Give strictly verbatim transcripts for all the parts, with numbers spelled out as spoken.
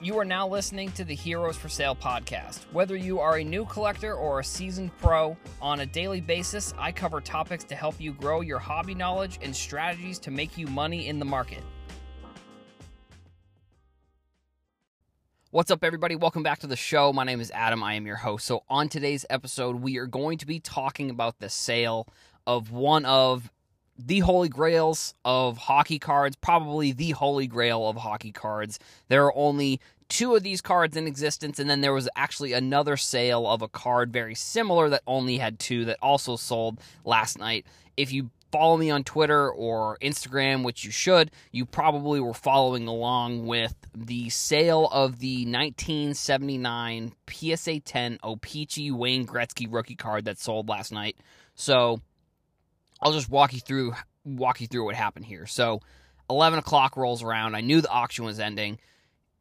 You are now listening to the Heroes for Sale podcast. Whether you are a new collector or a seasoned pro, on a daily basis, I cover topics to help you grow your hobby knowledge and strategies to make you money in the market. What's up, everybody? Welcome back to the show. My name is Adam. I am your host. So on today's episode, we are going to be talking about the sale of one of the holy grails of hockey cards, probably the holy grail of hockey cards. There are only two of these cards in existence, and then there was actually another sale of a card very similar that only had two that also sold last night. If you follow me on Twitter or Instagram, which you should, you probably were following along with the sale of the nineteen seventy-nine P S A ten O-Pee-Chee Wayne Gretzky rookie card that sold last night. So I'll just walk you through walk you through what happened here. So eleven o'clock rolls around. I knew the auction was ending.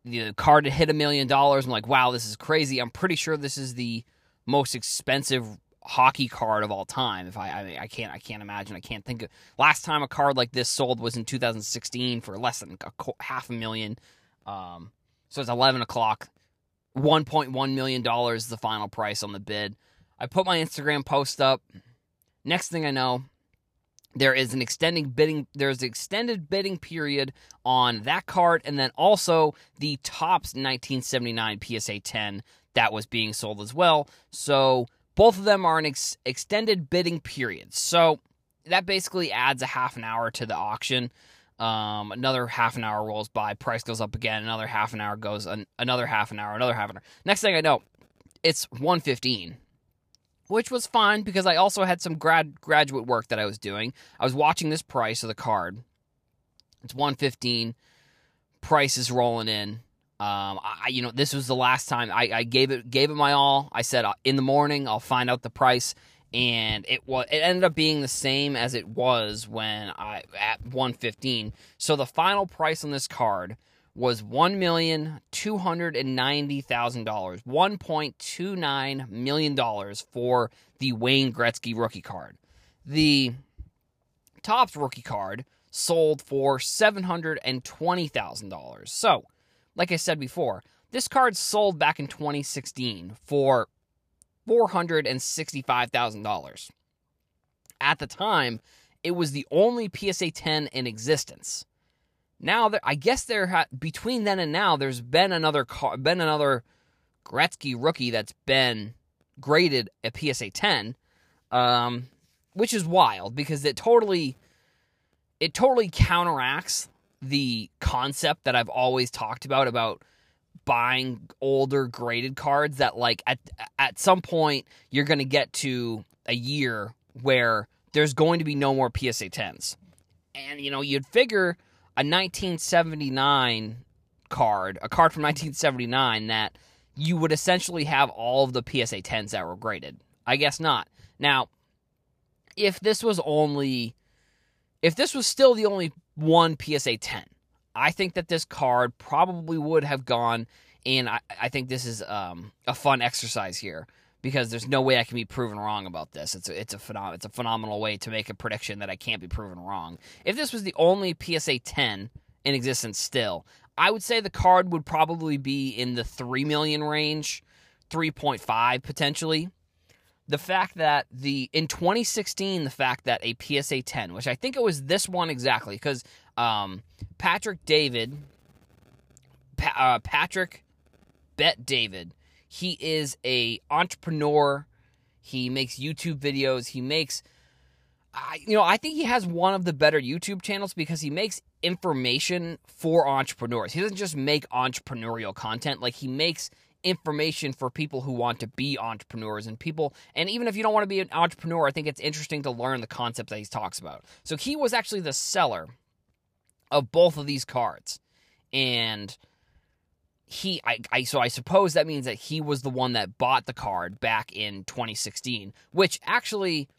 The card had hit a million dollars. I'm like, wow, this is crazy. I'm pretty sure this is the most expensive hockey card of all time. If I I, mean, I can't I can't imagine I can't think of last time a card like this sold was in two thousand sixteen for less than a, half a million. Um, so it's eleven o'clock. one point one million dollars is the final price on the bid. I put my Instagram post up. Next thing I know, there is an extending bidding. There's an extended bidding period on that card, and then also the Topps nineteen seventy-nine P S A ten that was being sold as well. So both of them are an ex- extended bidding period. So that basically adds a half an hour to the auction. Um, another half an hour rolls by. Price goes up again. Another half an hour goes. An- another half an hour. Another half an hour. Next thing I know, it's one fifteen, which was fine because I also had some grad graduate work that I was doing. I was watching this price of the card. It's one fifteen. Price is rolling in. Um, I, you know, this was the last time I, I gave it, gave it my all. I said uh, in the morning I'll find out the price, and it was, it ended up being the same as it was when I at one fifteen. So the final price on this card was one million two hundred and ninety thousand dollars, one point two nine million dollars for the Wayne Gretzky rookie card. The Topps rookie card sold for seven hundred and twenty thousand dollars. So, like I said before, this card sold back in twenty sixteen for four hundred sixty-five thousand dollars. At the time, it was the only P S A ten in existence. Now, there, I guess there ha- between then and now, there's been another car- been another Gretzky rookie that's been graded a P S A ten, um, which is wild because it totally it totally counteracts the concept that I've always talked about, about buying older graded cards that, like, at at some point you're going to get to a year where there's going to be no more P S A tens. And, you know, you'd figure a nineteen seventy-nine card, a card from nineteen seventy-nine, that you would essentially have all of the P S A tens that were graded. I guess not. Now, if this was only... If this was still the only one P S A ten, I think that this card probably would have gone, and I, I think this is um, a fun exercise here because there's no way I can be proven wrong about this. It's a, it's a phenom- it's a phenomenal way to make a prediction that I can't be proven wrong. If this was the only P S A ten in existence still, I would say the card would probably be in the three million range, three point five potentially. The fact that the in twenty sixteen, the fact that a P S A ten, which I think it was this one exactly, because um, Patrick David, pa- uh, Patrick Bet-David, he is a entrepreneur. He makes YouTube videos. He makes, I, you know, I think he has one of the better YouTube channels because he makes information for entrepreneurs. He doesn't just make entrepreneurial content; like he makes information for people who want to be entrepreneurs and people, and even if you don't want to be an entrepreneur, I think it's interesting to learn the concepts that he talks about. So he was actually the seller of both of these cards, and he, I, I so I suppose that means that he was the one that bought the card back in twenty sixteen, which actually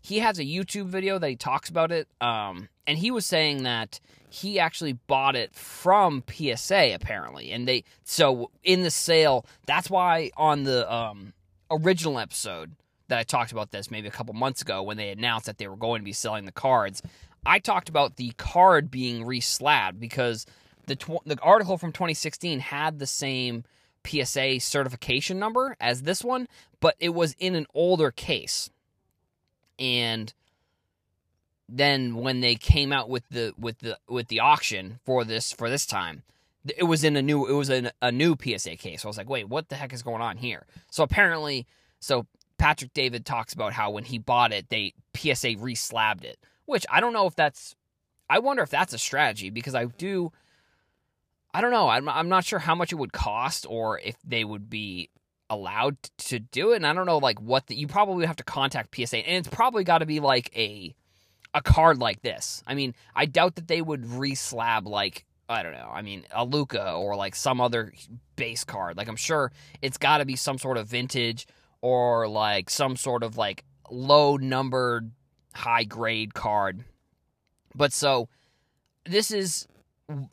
he has a YouTube video that he talks about it, um, and he was saying that he actually bought it from P S A apparently, and they so in the sale. That's why on the um, original episode that I talked about this maybe a couple months ago when they announced that they were going to be selling the cards, I talked about the card being re-slabbed because the tw- the article from twenty sixteen had the same P S A certification number as this one, but it was in an older case. And then when they came out with the with the with the auction for this for this time, it was in a new it was in a new P S A case. So I was like, wait, what the heck is going on here? So apparently, so Patrick David talks about how when he bought it, they P S A re-slabbed it, which I don't know if that's. I wonder if that's a strategy, because I do. I don't know. I'm I'm not sure how much it would cost or if they would be allowed to do it. And I don't know, like, what the, you probably have to contact P S A, and it's probably got to be like a a card like this. I mean, I doubt that they would re-slab, like, I don't know. I mean, a Luka or like some other base card. Like, I'm sure it's got to be some sort of vintage or like some sort of like low numbered, high grade card. But so, this is,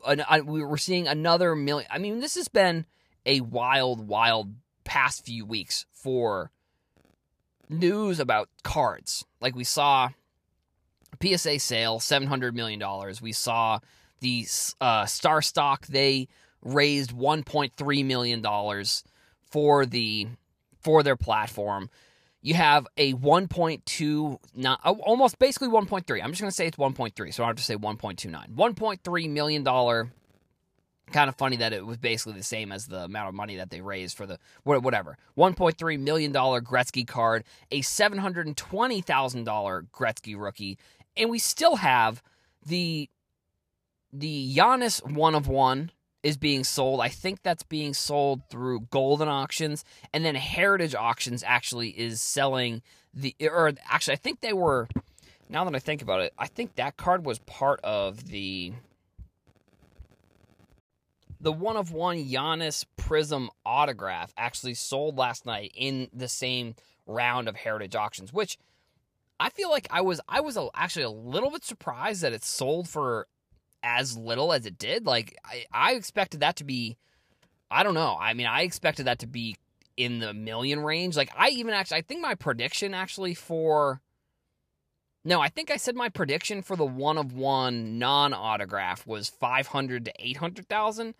we're seeing another million, I mean, this has been a wild, wild past few weeks for news about cards. Like, we saw P S A sale, seven hundred million dollars. We saw the uh, Star Stock, they raised one point three million dollars for the for their platform. You have a one point two, not, almost basically one point three. I'm just going to say it's one point three, so I don't have to say one point two nine. one point three million dollars, kind of funny that it was basically the same as the amount of money that they raised for the, whatever. one point three million dollars Gretzky card, a seven hundred twenty thousand dollars Gretzky rookie, and we still have the, the Giannis one-of-one is being sold. I think that's being sold through Golden Auctions, and then Heritage Auctions actually is selling the, or actually I think they were, now that I think about it, I think that card was part of the, the one of one Giannis PRISM autograph actually sold last night in the same round of Heritage Auctions, which I feel like I was, I was actually a little bit surprised that it sold for as little as it did. Like, I, I expected that to be, I don't know. I mean, I expected that to be in the million range. Like, I even actually, I think my prediction actually for, no, I think I said my prediction for the one of one non-autograph was five hundred to eight hundred thousand.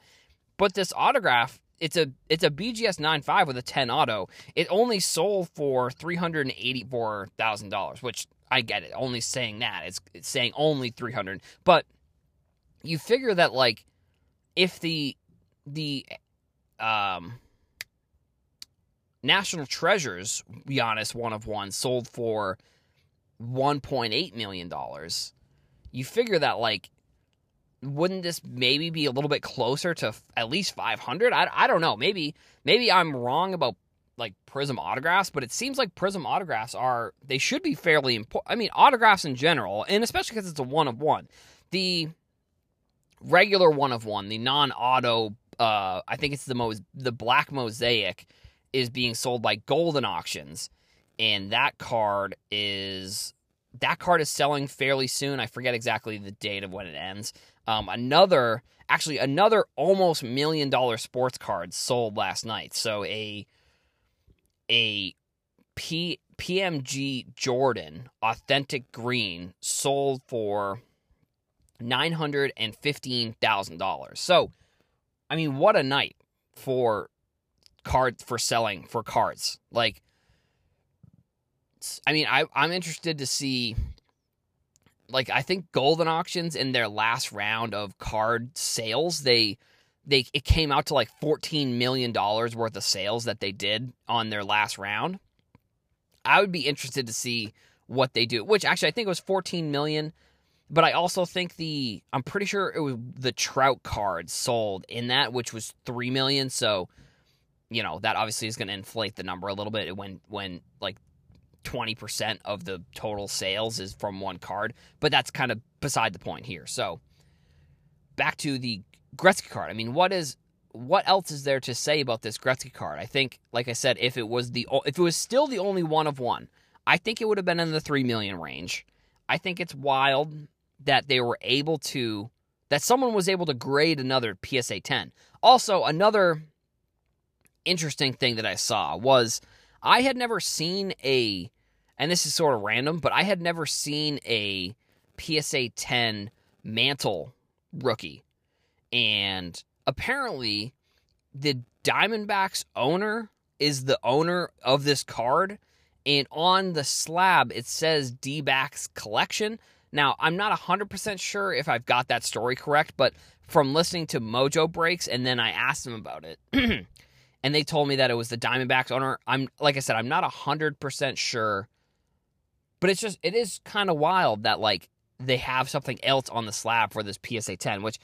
But this autograph, it's a, it's a B G S ninety-five with a ten auto. It only sold for three hundred eighty-four thousand dollars, which I get it. Only saying that it's, it's saying only three hundred, but you figure that, like, if the the um, National Treasures Giannis one of one sold for one point eight million dollars, you figure that, like, wouldn't this maybe be a little bit closer to f- at least five hundred? I, I don't know. Maybe maybe I'm wrong about, like, Prism autographs, but it seems like Prism autographs are, they should be fairly important. I mean, autographs in general, and especially because it's a one of one. The regular one of one, the non-auto, uh, I think it's the mo- the black mosaic is being sold by Golden Auctions, and that card is that card is selling fairly soon. I forget exactly the date of when it ends. Um, another, actually another almost million dollar sports card sold last night. So a a P- PMG Jordan authentic green sold for nine hundred fifteen thousand dollars. So, I mean, what a night for cards, for selling, for cards. Like, I mean, I, I'm interested to see, like, I think Golden Auctions in their last round of card sales, they, they, it came out to like fourteen million dollars worth of sales that they did on their last round. I would be interested to see what they do, which actually I think it was fourteen million dollars. But I also think the, I'm pretty sure it was the Trout card sold in that, which was three million dollars. So, you know, that obviously is going to inflate the number a little bit when, when like twenty percent of the total sales is from one card. But that's kind of beside the point here. So, back to the Gretzky card. I mean, what is, what else is there to say about this Gretzky card? I think, like I said, if it was the, if it was still the only one of one, I think it would have been in the three million dollars range. I think it's wild that they were able to, that someone was able to grade another P S A ten. Also, another interesting thing that I saw was I had never seen a, and this is sort of random, but I had never seen a P S A ten Mantle rookie. And apparently the Diamondbacks owner is the owner of this card, and on the slab it says D-Backs Collection. Now, I'm not one hundred percent sure if I've got that story correct, but from listening to Mojo Breaks, and then I asked them about it, and they told me that it was the Diamondbacks owner. I'm, like I said, I'm not one hundred percent sure, but it's just, it is kind of wild that, like, they have something else on the slab for this P S A ten, which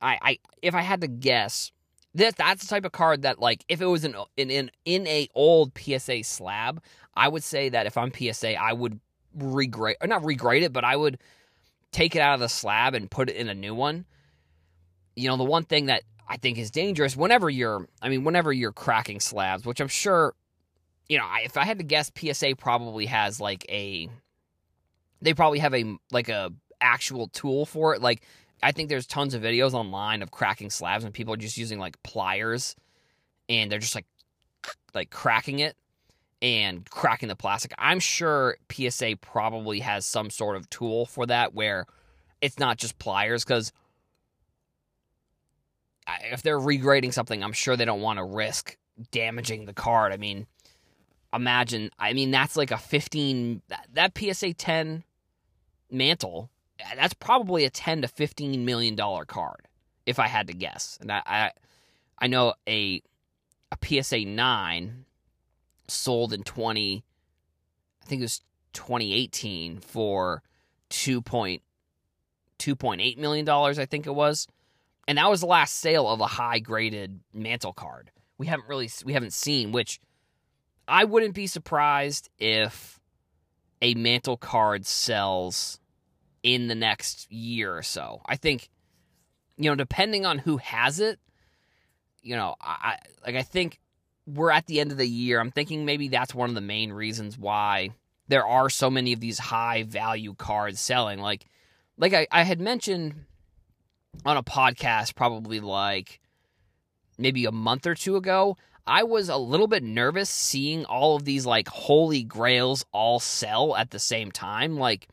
I, I if I had to guess, this, that's the type of card that, like, if it was in, in, in, in a old P S A slab, I would say that if I'm P S A, I would regrade, or not regrade it, but I would take it out of the slab and put it in a new one. You know, the one thing that I think is dangerous whenever you're, I mean, whenever you're cracking slabs, which I'm sure, you know, I, if I had to guess, P S A probably has like a, they probably have a, like a actual tool for it. Like, I think there's tons of videos online of cracking slabs and people are just using like pliers and they're just like, like cracking it and cracking the plastic. I'm sure P S A probably has some sort of tool for that where it's not just pliers, because if they're regrading something, I'm sure they don't want to risk damaging the card. I mean, imagine, I mean, that's like a fifteen, that P S A ten mantle, that's probably a ten to fifteen million dollars card, if I had to guess. And I, I, I know a, a P S A nine sold in twenty, I think it was twenty eighteen for two point eight million dollars, I think it was. And that was the last sale of a high-graded mantle card. We haven't really, we haven't seen, which I wouldn't be surprised if a mantle card sells in the next year or so. I think, you know, depending on who has it, you know, I like I think we're at the end of the year. I'm thinking maybe that's one of the main reasons why there are so many of these high value cards selling. Like, like I, I had mentioned on a podcast probably like maybe a month or two ago, I was a little bit nervous seeing all of these like holy grails all sell at the same time. Like,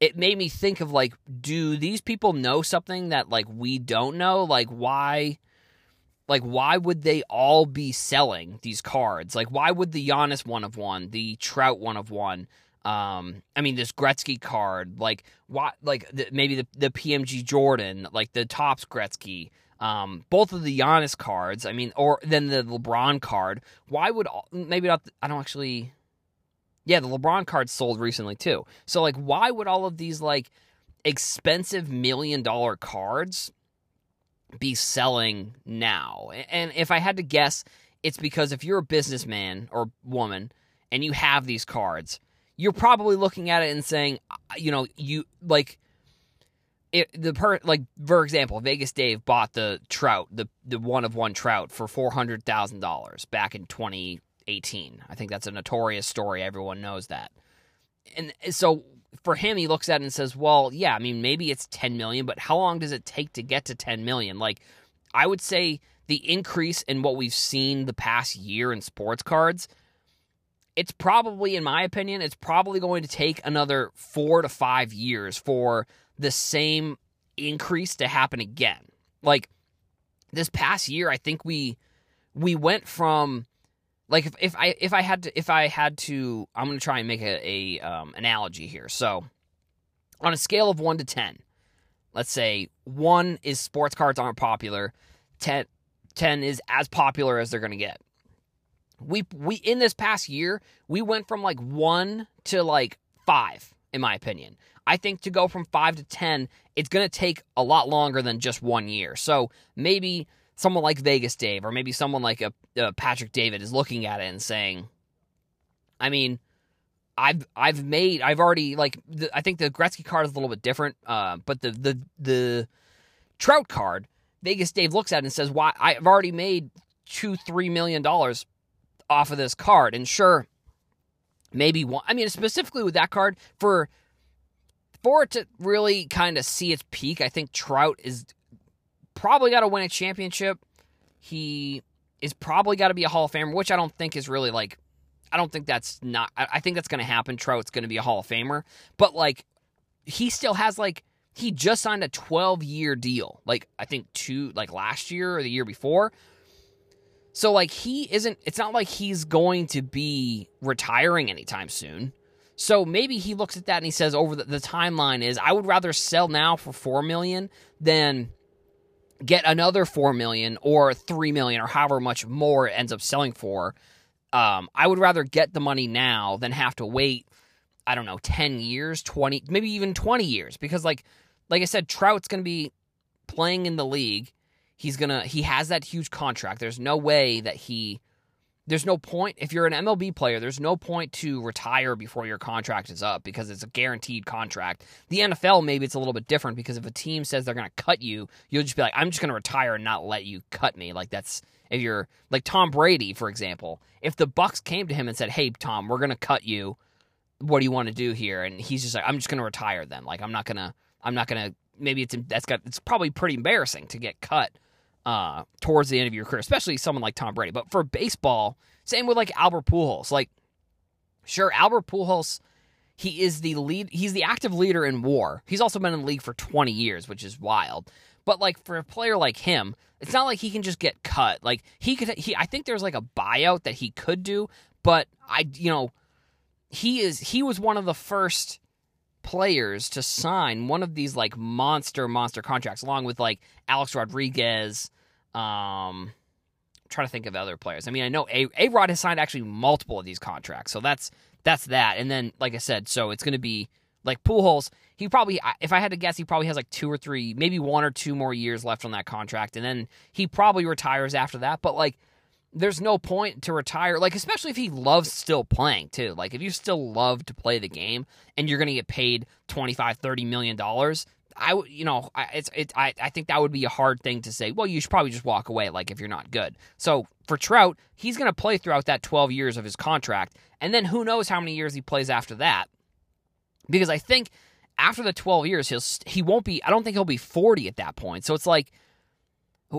it made me think of like, do these people know something that like we don't know? Like, why... Like, why would they all be selling these cards? Like, why would the Giannis one of one, the Trout one of one, um, I mean, this Gretzky card, like, why, like the, maybe the, the P M G Jordan, like the Topps Gretzky, um, both of the Giannis cards, I mean, or then the LeBron card. Why would, all, maybe not, I don't actually, yeah, the LeBron card sold recently too. So, like, why would all of these, like, expensive million dollar cards be selling now? And if I had to guess, it's because if you're a businessman or woman and you have these cards, you're probably looking at it and saying, you know, you like it, the per like for example, Vegas Dave bought the Trout, the the one of one Trout for four hundred thousand dollars back in twenty eighteen. I think that's a notorious story. Everyone knows that. And so for him, he looks at it and says, well, yeah, I mean, maybe it's ten million, but how long does it take to get to ten million? Like, I would say the increase in what we've seen the past year in sports cards, it's probably, in my opinion, it's probably going to take another four to five years for the same increase to happen again. Like, this past year, I think we, we went from, like, if, if I if I had to if I had to I'm gonna try and make a, a um, analogy here. So, on a scale of one to ten, let's say one is sports cards aren't popular, ten, ten is as popular as they're gonna get. We we in this past year we went from like one to like five, in my opinion. I think to go from five to ten, it's gonna take a lot longer than just one year. So maybe someone like Vegas Dave, or maybe someone like a, a Patrick David, is looking at it and saying, "I mean, I've I've made I've already like the, I think the Gretzky card is a little bit different, uh, but the the the Trout card, Vegas Dave looks at it and says, why I've already made two three million dollars off of this card, and sure, maybe one. I mean, specifically with that card for for it to really kind of see its peak, I think Trout is." Probably got to win a championship. He is probably got to be a Hall of Famer, which I don't think is really like, I don't think that's not, I think that's going to happen. Trout's going to be a Hall of Famer, but like, he still has like He just signed a twelve-year deal, like, I think two, like, last year or the year before. So, like, he isn't, it's not like he's going to be retiring anytime soon. So maybe he looks at that and he says, over the, the timeline is, I would rather sell now for four million dollars than get another four million dollars or three million dollars or however much more it ends up selling for. Um, I would rather get the money now than have to wait, I don't know, ten years, twenty, maybe even twenty years. Because, like, like I said, Trout's going to be playing in the league. He's going to, he has that huge contract. There's no way that he, there's no point, if you're an M L B player, there's no point to retire before your contract is up because it's a guaranteed contract. The N F L, maybe it's a little bit different because if a team says they're going to cut you, you'll just be like, I'm just going to retire and not let you cut me. Like, that's, if you're, like Tom Brady, for example, if the Bucks came to him and said, hey, Tom, we're going to cut you, what do you want to do here? And he's just like, I'm just going to retire then. Like, I'm not going to, I'm not going to, maybe it's, that's got, it's probably pretty embarrassing to get cut uh, towards the end of your career, especially someone like Tom Brady. But for baseball, same with like Albert Pujols. Like, sure, Albert Pujols, he is the lead, he's the active leader in WAR. He's also been in the league for twenty years, which is wild. But like for a player like him, it's not like he can just get cut. Like he could, he, I think there's like a buyout that he could do, but I, you know, He is. He was one of the first players to sign one of these like monster, monster contracts, along with like Alex Rodriguez. Um, I'm trying to think of other players. I mean, I know a A-Rod has signed actually multiple of these contracts, so that's that's that. And then, like I said, so it's going to be like Pujols. He probably, if I had to guess, he probably has like two or three, maybe one or two more years left on that contract, and then he probably retires after that. But like, there's no point to retire, like, especially if he loves still playing, too. Like, if you still love to play the game and you're going to get paid twenty-five, thirty million dollars, I, you know, I, it's, it, I, I think that would be a hard thing to say, well, you should probably just walk away, like, if you're not good. So, for Trout, he's going to play throughout that twelve years of his contract, and then who knows how many years he plays after that. Because I think after the twelve years, he'll he won't be, I don't think he'll be forty at that point. So, it's like,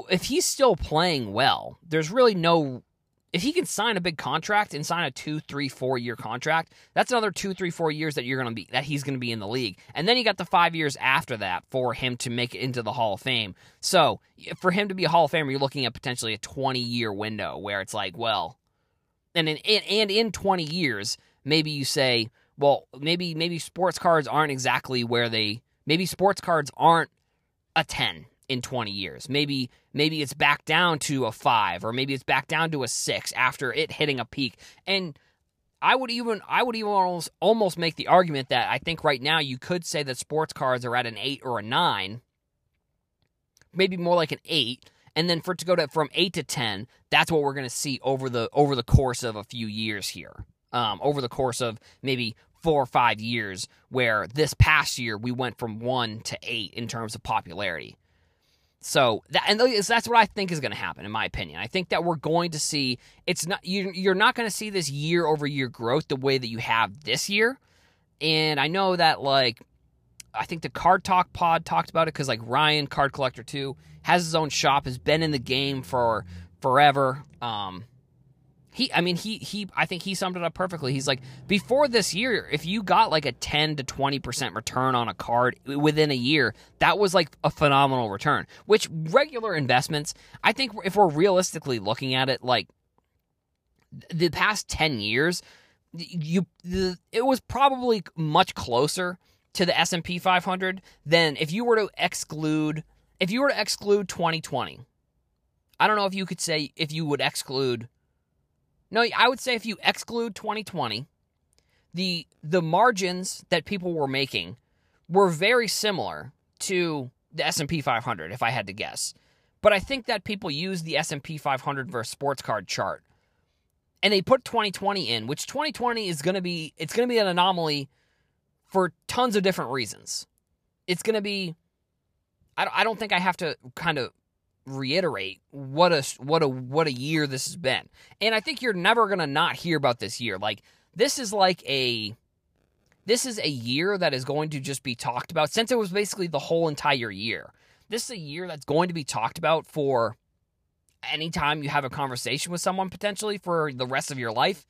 if he's still playing well, there's really no, if he can sign a big contract and sign a two, three, four year contract, that's another two, three, four years that you're going to be, that he's going to be in the league. And then you got the five years after that for him to make it into the Hall of Fame. So for him to be a Hall of Famer, you're looking at potentially a twenty year window where it's like, well, and in, and in twenty years, maybe you say, well, maybe, maybe sports cards aren't exactly where they, maybe sports cards aren't a ten. In twenty years. Maybe maybe it's back down to a five, or maybe it's back down to a six after it hitting a peak. And I would even I would even almost, almost make the argument that I think right now you could say that sports cards are at an eight or a nine, maybe more like an eight, and then for it to go to from eight to ten, that's what we're going to see over the over the course of a few years here. Um, over the course of maybe four or five years, where this past year we went from one to eight in terms of popularity. So that, and that's what I think is going to happen, in my opinion. I think that we're going to see, it's not, you, you're not going to see this year over year growth the way that you have this year. And I know that, like, I think the Card Talk pod talked about it because, like, Ryan, Card Collector two, has his own shop, has been in the game for forever. Um, he, I mean, he, he, I think he summed it up perfectly. He's like, before this year, if you got like a ten to twenty percent return on a card within a year, that was like a phenomenal return, which regular investments, I think if we're realistically looking at it, like the past ten years, you, the, it was probably much closer to the S and P five hundred than if you were to exclude, if you were to exclude twenty twenty. I don't know if you could say if you would exclude No, I would say if you exclude twenty twenty, the the margins that people were making were very similar to the S and P five hundred, if I had to guess. But I think that people used the S and P five hundred versus sports card chart, and they put twenty twenty in, which twenty twenty is going to be it's going to be an anomaly for tons of different reasons. It's going to be I don't, I don't think I have to kind of reiterate what a what a what a year this has been, and I think you're never gonna not hear about this year. Like this is like a this is a year that is going to just be talked about since it was basically the whole entire year. This is a year that's going to be talked about for any time you have a conversation with someone potentially for the rest of your life.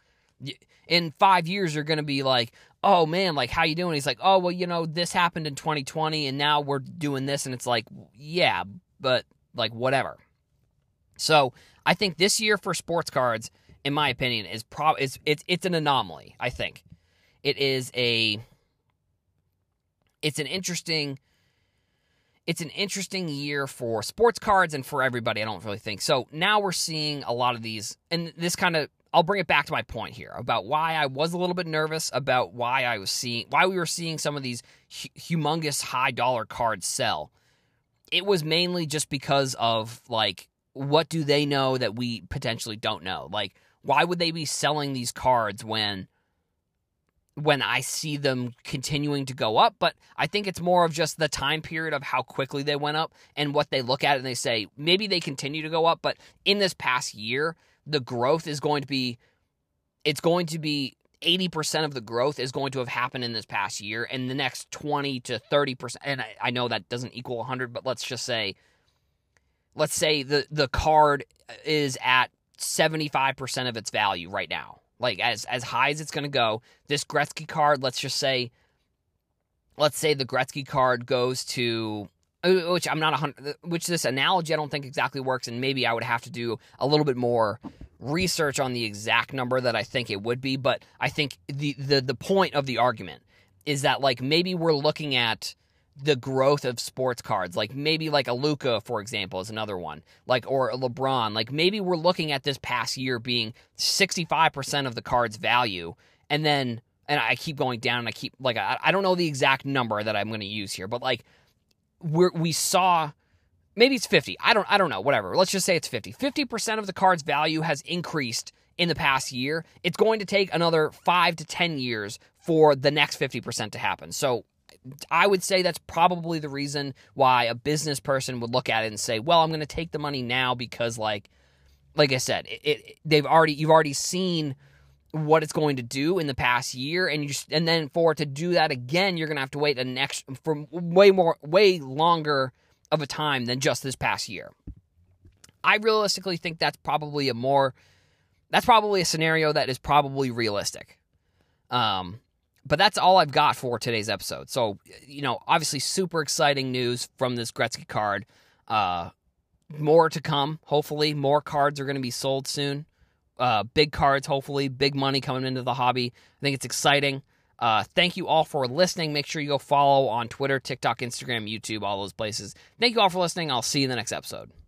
in five years are going to be like, oh, man, like, how you doing? He's like, oh, well, you know, this happened in twenty twenty, and now we're doing this. And it's like, yeah, but, like, whatever. So I think this year for sports cards, in my opinion, is probably it's, it's it's an anomaly. I think it is a it's an interesting it's an interesting year for sports cards and for everybody. I don't really think so. Now we're seeing a lot of these, and this kind of I'll bring it back to my point here about why I was a little bit nervous about why I was seeing why we were seeing some of these humongous high dollar cards sell. It was mainly just because of like, what do they know that we potentially don't know? Like, why would they be selling these cards when when I see them continuing to go up? But I think it's more of just the time period of how quickly they went up and what they look at, and they say, maybe they continue to go up, but in this past year, the growth is going to be, it's going to be eighty percent of the growth is going to have happened in this past year, and the next twenty to thirty percent, and I, I know that doesn't equal one hundred, but let's just say, let's say the, the card is at seventy-five percent of its value right now. Like, as, as high as it's going to go, this Gretzky card, let's just say, let's say the Gretzky card goes to, which I'm not, a, which this analogy I don't think exactly works, and maybe I would have to do a little bit more research on the exact number that I think it would be, but I think the, the, the point of the argument is that, like, maybe we're looking at the growth of sports cards, like maybe like a Luka, for example, is another one, like, or a LeBron. Like, maybe we're looking at this past year being sixty-five percent of the card's value, and then, and I keep going down, and I keep, like, I, I don't know the exact number that I'm going to use here, but like, we we saw, maybe it's fifty, I don't, I don't know, whatever, let's just say it's fifty. fifty percent of the card's value has increased in the past year. It's going to take another five to ten years for the next fifty percent to happen, so I would say that's probably the reason why a business person would look at it and say, well, I'm going to take the money now because, like, like I said, it, it, they've already, you've already seen what it's going to do in the past year. And you, and then for it to do that again, you're going to have to wait an extra, for way more, way longer of a time than just this past year. I realistically think that's probably a more, that's probably a scenario that is probably realistic. Um, But that's all I've got for today's episode. So, you know, obviously super exciting news from this Gretzky card. Uh, more to come, hopefully. More cards are going to be sold soon. Uh, big cards, hopefully. Big money coming into the hobby. I think it's exciting. Uh, thank you all for listening. Make sure you go follow on Twitter, TikTok, Instagram, YouTube, all those places. Thank you all for listening. I'll see you in the next episode.